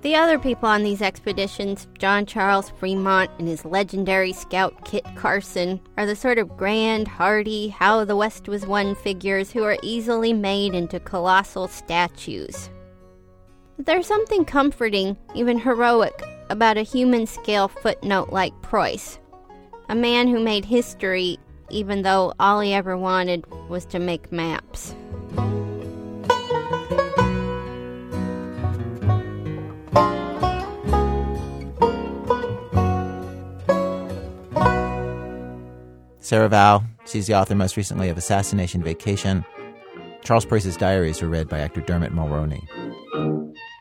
The other people on these expeditions, John Charles Fremont and his legendary scout Kit Carson, are the sort of grand, hardy, how the West was won figures who are easily made into colossal statues. There's something comforting, even heroic, about a human-scale footnote like Preuss, a man who made history even though all he ever wanted was to make maps. Sarah Vowell, she's the author most recently of Assassination Vacation. Charles Preuss's diaries were read by actor Dermot Mulroney.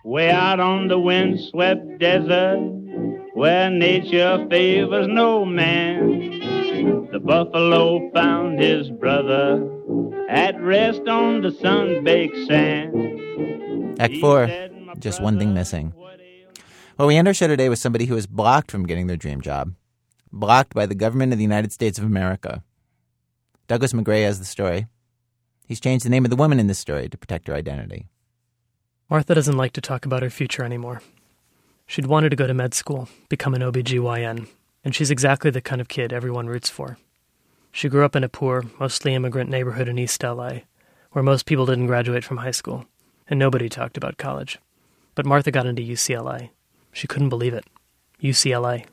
Way out on the windswept desert, where nature favors no man, the buffalo found his brother at rest on the sun-baked sand. Act 4, just one thing missing. Well, we end our show today with somebody who is blocked from getting their dream job, blocked by the government of the United States of America. Douglas McGray has the story. He's changed the name of the woman in this story to protect her identity. Martha doesn't like to talk about her future anymore. She'd wanted to go to med school, become an OBGYN, and she's exactly the kind of kid everyone roots for. She grew up in a poor, mostly immigrant neighborhood in East L.A., where most people didn't graduate from high school, and nobody talked about college. But Martha got into UCLA. She couldn't believe it. UCLA.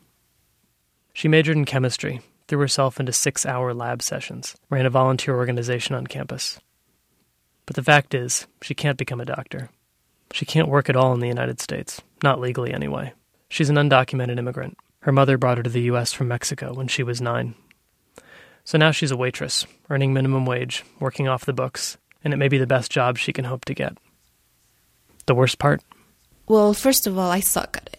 She majored in chemistry, threw herself into 6-hour lab sessions, ran a volunteer organization on campus. But the fact is, she can't become a doctor. She can't work at all in the United States, not legally anyway. She's an undocumented immigrant. Her mother brought her to the U.S. from Mexico when she was 9. So now she's a waitress, earning minimum wage, working off the books, and it may be the best job she can hope to get. The worst part? Well, first of all, I suck at it.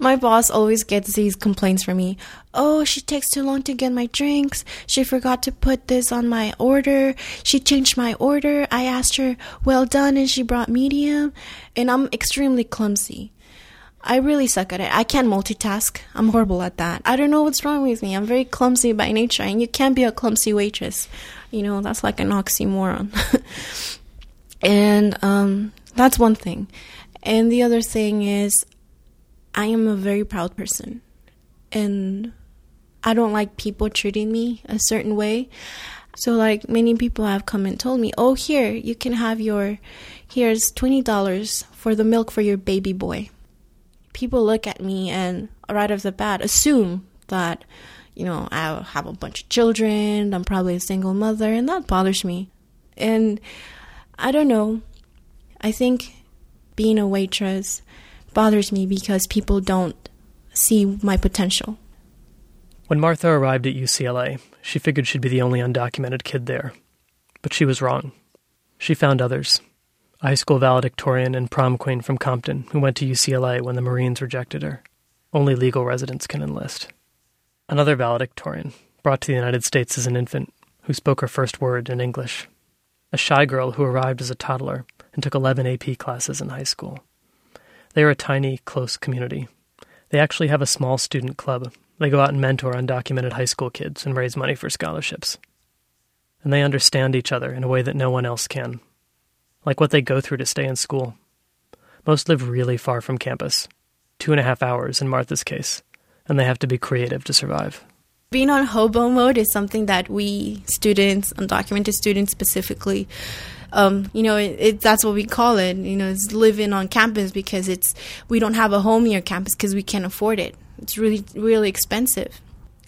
My boss always gets these complaints from me. Oh, she takes too long to get my drinks. She forgot to put this on my order. She changed my order. I asked her, well done, and she brought medium. And I'm extremely clumsy. I really suck at it. I can't multitask. I'm horrible at that. I don't know what's wrong with me. I'm very clumsy by nature, and you can't be a clumsy waitress. You know, that's like an oxymoron. And that's one thing. And the other thing is, I am a very proud person, and I don't like people treating me a certain way. So, like, many people have come and told me, oh, here, you can have here's $20 for the milk for your baby boy. People look at me and right off the bat assume that, you know, I have a bunch of children, I'm probably a single mother, and that bothers me. And I don't know, I think being a waitress bothers me because people don't see my potential. When Martha arrived at UCLA, she figured she'd be the only undocumented kid there. But she was wrong. She found others. A high school valedictorian and prom queen from Compton who went to UCLA when the Marines rejected her. Only legal residents can enlist. Another valedictorian, brought to the United States as an infant, who spoke her first word in English. A shy girl who arrived as a toddler and took 11 AP classes in high school. They are a tiny, close community. They actually have a small student club. They go out and mentor undocumented high school kids and raise money for scholarships. And they understand each other in a way that no one else can. Like what they go through to stay in school. Most live really far from campus, 2.5 hours in Martha's case, and they have to be creative to survive. Being on hobo mode is something that we students, undocumented students specifically, that's what we call it, is living on campus because we don't have a home near campus because we can't afford it. It's really, really expensive.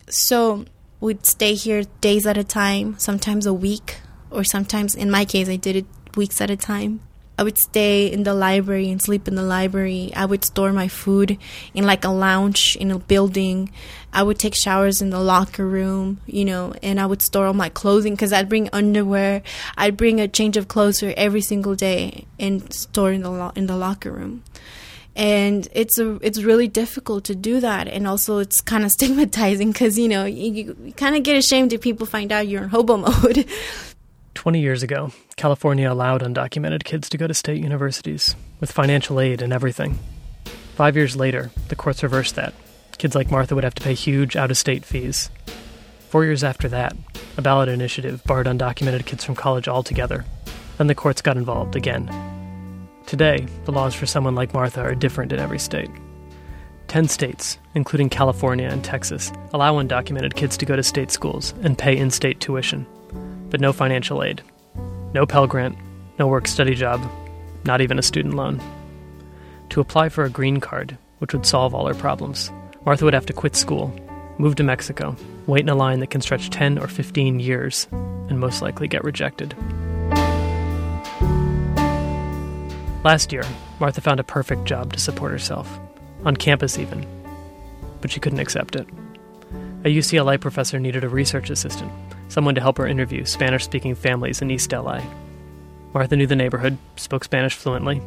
So we'd stay here days at a time, sometimes a week, or sometimes, in my case, I did it weeks at a time. I would stay in the library and sleep in the library. I would store my food in like a lounge in a building. I would take showers in the locker room, and I would store all my clothing because I'd bring underwear. I'd bring a change of clothes for every single day and store in the locker room. And it's really difficult to do that. And also it's kind of stigmatizing because, you kind of get ashamed if people find out you're in hobo mode. 20 years ago, California allowed undocumented kids to go to state universities, with financial aid and everything. 5 years later, the courts reversed that. Kids like Martha would have to pay huge out-of-state fees. 4 years after that, a ballot initiative barred undocumented kids from college altogether. Then the courts got involved again. Today, the laws for someone like Martha are different in every state. 10 states, including California and Texas, allow undocumented kids to go to state schools and pay in-state tuition, but no financial aid. No Pell Grant, no work-study job, not even a student loan. To apply for a green card, which would solve all her problems, Martha would have to quit school, move to Mexico, wait in a line that can stretch 10 or 15 years, and most likely get rejected. Last year, Martha found a perfect job to support herself, on campus even, but she couldn't accept it. A UCLA professor needed a research assistant, someone to help her interview Spanish-speaking families in East L.A. Martha knew the neighborhood, spoke Spanish fluently.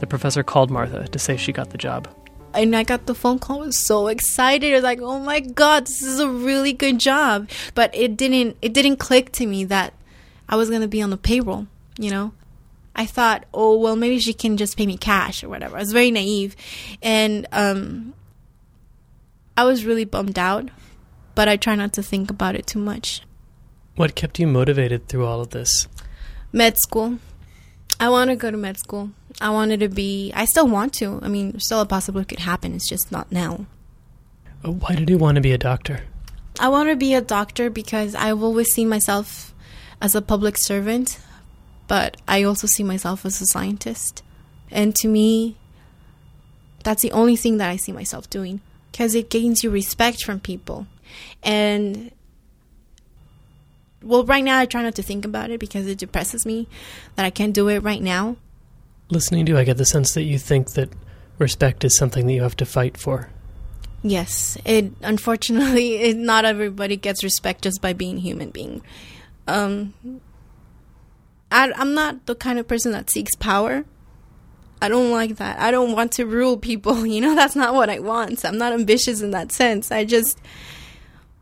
The professor called Martha to say she got the job. And I got the phone call. I was so excited. I was like, oh my God, this is a really good job. But it didn't click to me that I was going to be on the payroll, I thought, oh, well, maybe she can just pay me cash or whatever. I was very naive. And I was really bummed out, but I try not to think about it too much. What kept you motivated through all of this? Med school. I want to go to med school. I still want to. I mean, there's still a possibility it could happen. It's just not now. Why did you want to be a doctor? I want to be a doctor because I've always seen myself as a public servant, but I also see myself as a scientist. And to me, that's the only thing that I see myself doing because it gains you respect from people. And, well, right now I try not to think about it because it depresses me that I can't do it right now. Listening to you, I get the sense that you think that respect is something that you have to fight for. Yes. Unfortunately, not everybody gets respect just by being a human being. I'm not the kind of person that seeks power. I don't like that. I don't want to rule people. That's not what I want. I'm not ambitious in that sense. I just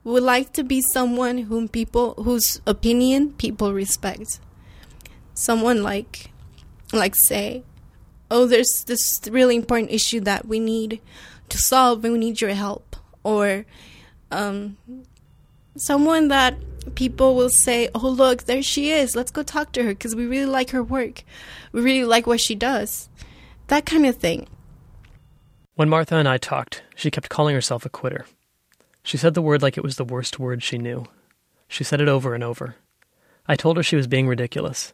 would like to be someone whose opinion people respect. Someone like say, oh, there's this really important issue that we need to solve and we need your help. Or someone that people will say, oh, look, there she is. Let's go talk to her because we really like her work. We really like what she does. That kind of thing. When Martha and I talked, she kept calling herself a quitter. She said the word like it was the worst word she knew. She said it over and over. I told her she was being ridiculous.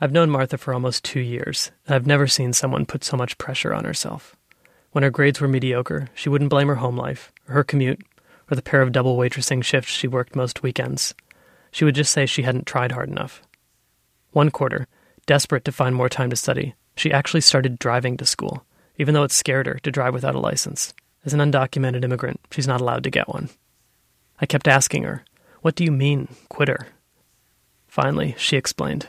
I've known Martha for almost 2 years, and I've never seen someone put so much pressure on herself. When her grades were mediocre, she wouldn't blame her home life, or her commute, or the pair of double waitressing shifts she worked most weekends. She would just say she hadn't tried hard enough. One quarter, desperate to find more time to study, she actually started driving to school, even though it scared her to drive without a license. As an undocumented immigrant, she's not allowed to get one. I kept asking her, what do you mean, quitter? Finally, she explained.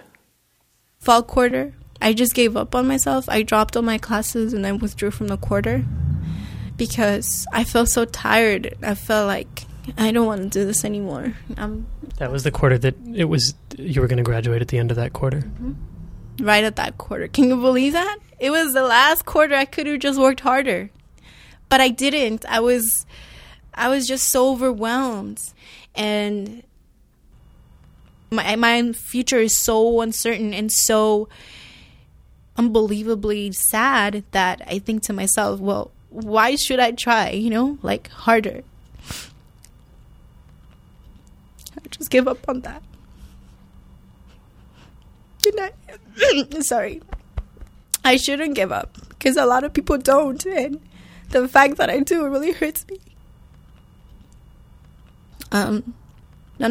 Fall quarter, I just gave up on myself. I dropped all my classes and I withdrew from the quarter because I felt so tired. I felt like I don't want to do this anymore. That was the quarter that you were going to graduate at the end of that quarter? Mm-hmm. Right at that quarter. Can you believe that? It was the last quarter. I could have just worked harder. But I didn't. I was just so overwhelmed. And my future is so uncertain and so unbelievably sad that I think to myself, well, why should I try, harder? just give up on that. Sorry. I shouldn't give up, because a lot of people don't, and the fact that I do, it really hurts me. None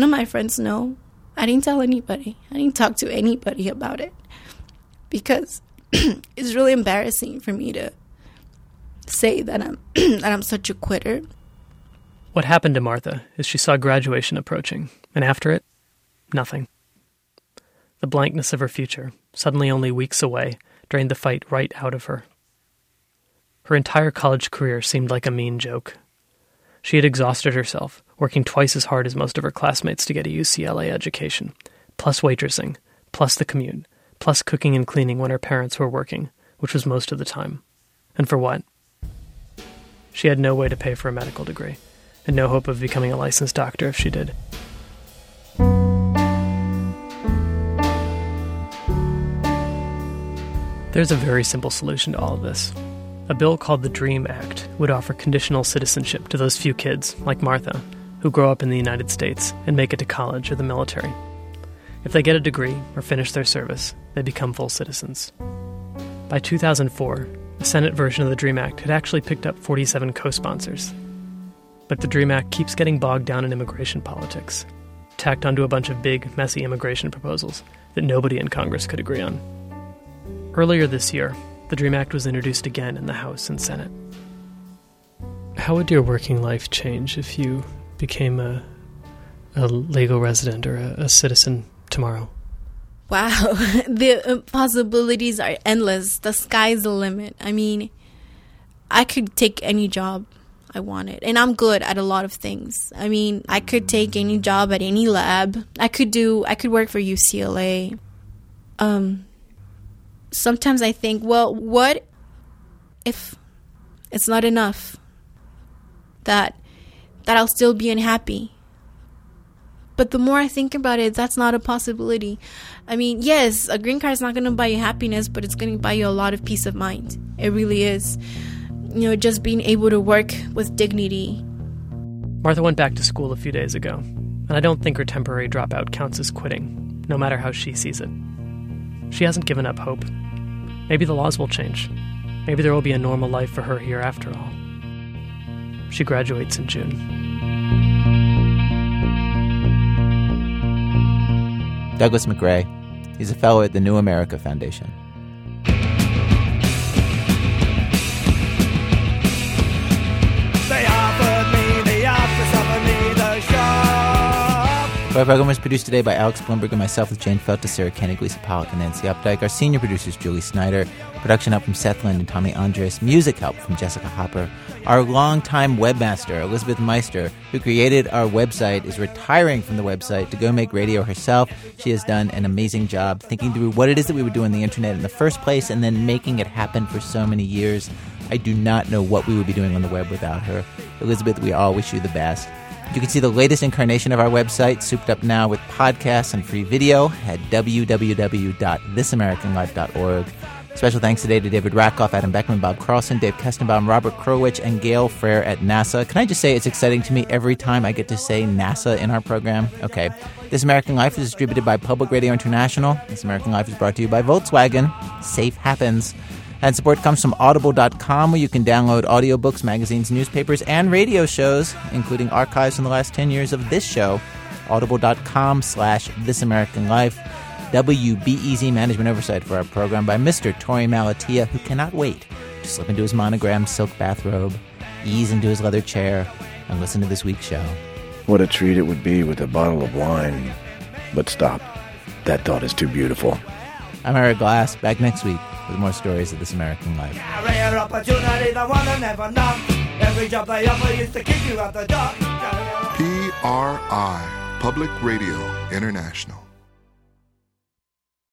of my friends know. I didn't tell anybody. I didn't talk to anybody about it, because it's really embarrassing for me to say that I'm that I'm such a quitter. What happened to Martha is she saw graduation approaching, and after it, nothing. The blankness of her future, suddenly only weeks away, drained the fight right out of her. Her entire college career seemed like a mean joke. She had exhausted herself, working twice as hard as most of her classmates to get a UCLA education, plus waitressing, plus the commute, plus cooking and cleaning when her parents were working, which was most of the time. And for what? She had no way to pay for a medical degree, and no hope of becoming a licensed doctor if she did. There's a very simple solution to all of this. A bill called the DREAM Act would offer conditional citizenship to those few kids, like Martha, who grow up in the United States and make it to college or the military. If they get a degree or finish their service, they become full citizens. By 2004, the Senate version of the DREAM Act had actually picked up 47 co-sponsors. But the DREAM Act keeps getting bogged down in immigration politics, tacked onto a bunch of big, messy immigration proposals that nobody in Congress could agree on. Earlier this year, the DREAM Act was introduced again in the House and Senate. How would your working life change if you became a legal resident or a citizen tomorrow? Wow, the possibilities are endless. The sky's the limit. I mean, I could take any job I wanted, and I'm good at a lot of things. I mean, I could take any job at any lab. I could work for UCLA. Sometimes I think, well, what if it's not enough? That I'll still be unhappy. But the more I think about it, that's not a possibility. I mean, yes, a green card is not going to buy you happiness, but it's going to buy you a lot of peace of mind. It really is. You know, just being able to work with dignity. Martha went back to school a few days ago, and I don't think her temporary dropout counts as quitting, no matter how she sees it. She hasn't given up hope. Maybe the laws will change. Maybe there will be a normal life for her here after all. She graduates in June. Douglas McGray. He's a fellow at the New America Foundation. Our program was produced today by Alex Blumberg and myself, with Jane Feltus, Sarah Koenig, Lisa Pollock, and Nancy Updike. Our senior producers, Julie Snyder. Production help from Seth Lind and Tommy Andres. Music help from Jessica Hopper. Our longtime webmaster, Elizabeth Meister, who created our website, is retiring from the website to go make radio herself. She has done an amazing job thinking through what it is that we would do on the internet in the first place and then making it happen for so many years. I do not know what we would be doing on the web without her. Elizabeth, we all wish you the best. You can see the latest incarnation of our website, souped up now with podcasts and free video, at www.thisamericanlife.org. Special thanks today to David Rakoff, Adam Beckman, Bob Carlson, Dave Kestenbaum, Robert Krulwich, and Gail Frere at NASA. Can I just say it's exciting to me every time I get to say NASA in our program? Okay. This American Life is distributed by Public Radio International. This American Life is brought to you by Volkswagen. Safe happens. And support comes from Audible.com, where you can download audiobooks, magazines, newspapers, and radio shows, including archives from the last 10 years of this show. Audible.com/This American Life. WBEZ management oversight for our program by Mr. Tori Malatia, who cannot wait to slip into his monogrammed silk bathrobe, ease into his leather chair, and listen to this week's show. What a treat it would be with a bottle of wine. But stop. That thought is too beautiful. I'm Ira Glass, back next week with more stories of This American Life. Career opportunity, the one I never knocked. Every job they offer used to kick you out the door. PRI, Public Radio International.